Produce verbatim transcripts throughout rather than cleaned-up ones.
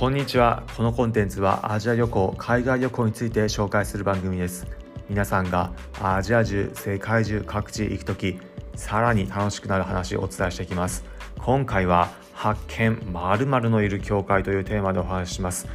こんにちは。このコンテンツはアジア旅行、海外旅行について紹介する番組です。皆さんがアジア中、世界中各地行くとき、さらに楽しくなる話をお伝えしていきます。今回は発見○○のいる教会というテーマでお話しします。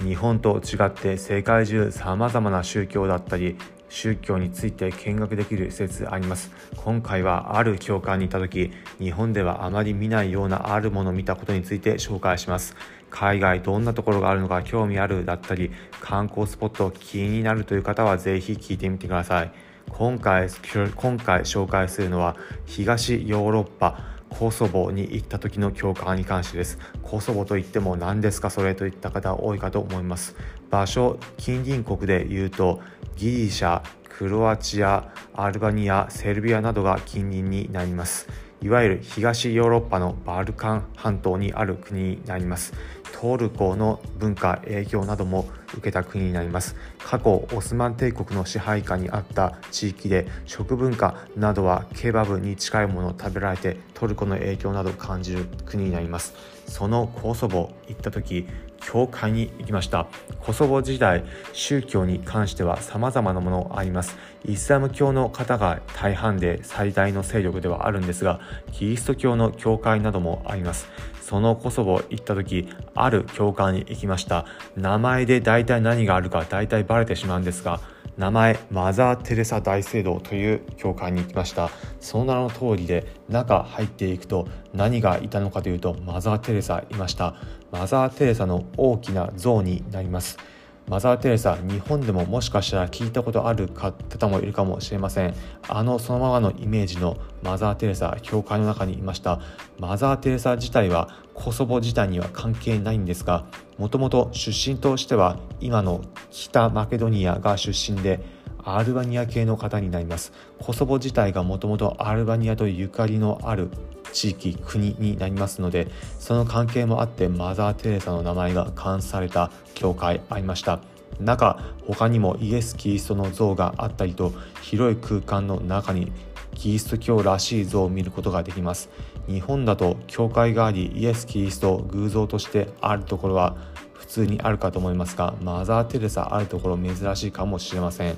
日本と違って世界中さまざまな宗教だったり、宗教について見学できる施設あります。今回はある教会に行った時、日本ではあまり見ないようなあるものを見たことについて紹介します。海外どんなところがあるのか興味あるだったり、観光スポット気になるという方はぜひ聞いてみてください。今回、今回紹介するのは東ヨーロッパコソボに行った時の教会に関してです。コソボといっても何ですかそれといった方多いかと思います。場所、近隣国でいうとギリシャ、クロアチア、アルバニア、セルビアなどが近隣になります。いわゆる東ヨーロッパのバルカン半島にある国になります。トルコの文化影響なども受けた国になります。過去オスマン帝国の支配下にあった地域で、食文化などはケバブに近いものを食べられて、トルコの影響などを感じる国になります。そのコソボ行った時、教会に行きました。コソボ時代、宗教に関しては様々なものがあります。イスラム教の方が大半で最大の勢力ではあるんですが、キリスト教の教会などもあります。そのコソボ行った時、ある教会に行きました。名前で大体何があるか大体バレてしまうんですが、名前マザー・テレサ大聖堂という教会に行きました。その名の通りで、中入っていくと何がいたのかというと、マザー・テレサいました。マザー・テレサの大きな像になります。マザー・テレサ、日本でももしかしたら聞いたことある方もいるかもしれません。あのそのままのイメージのマザー・テレサ、教会の中にいました。マザー・テレサ自体はコソボ自体には関係ないんですが、もともと出身としては今の北マケドニアが出身で、アルバニア系の方になります。コソボ自体がもともとアルバニアとゆかりのある地域、国になりますので、その関係もあってマザー・テレサの名前が冠された教会ありました。中、他にもイエス・キリストの像があったりと、広い空間の中にキリスト教らしい像を見ることができます。日本だと教会があり、イエス・キリストを偶像としてあるところは普通にあるかと思いますが、マザー・テレサあるところ珍しいかもしれません。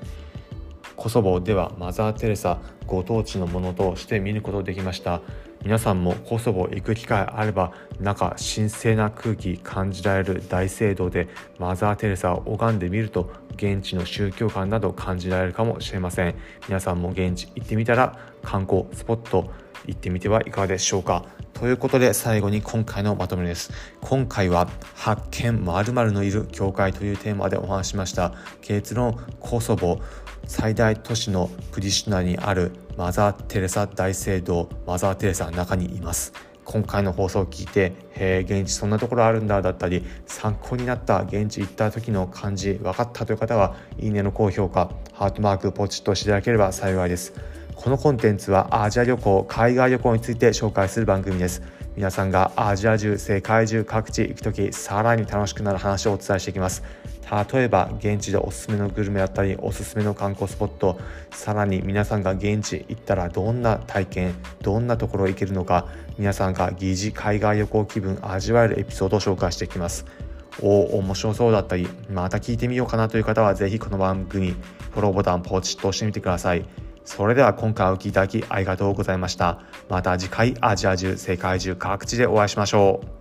コソボではマザー・テレサご当地のものとして見ることができました。皆さんもコソボ行く機会あれば、中神聖な空気感じられる大聖堂でマザー・テレサを拝んでみると、現地の宗教観など感じられるかもしれません。皆さんも現地行ってみたら、観光スポット行ってみてはいかがでしょうか。ということで、最後に今回のまとめです。今回は発見○○のいる教会というテーマでお話ししました。結論、コソボ最大都市のプリシュナにあるマザー・テレサ大聖堂、マザー・テレサの中にいます。今回の放送を聞いて、へー、現地そんなところあるんだだったり、参考になった、現地行った時の感じ分かったという方は、いいねの高評価、ハートマークポチッとしていただければ幸いです。このコンテンツはアジア旅行、海外旅行について紹介する番組です。皆さんがアジア中、世界中各地行くとき、さらに楽しくなる話をお伝えしていきます。例えば現地でおすすめのグルメだったり、おすすめの観光スポット、さらに皆さんが現地行ったらどんな体験、どんなところ行けるのか、皆さんが疑似海外旅行気分味わえるエピソードを紹介していきます。おお、面白そうだったり、また聞いてみようかなという方は、ぜひこの番組フォローボタンポチッと押してみてください。それでは今回お聞きいただきありがとうございました。また次回、アジア中、世界中各地でお会いしましょう。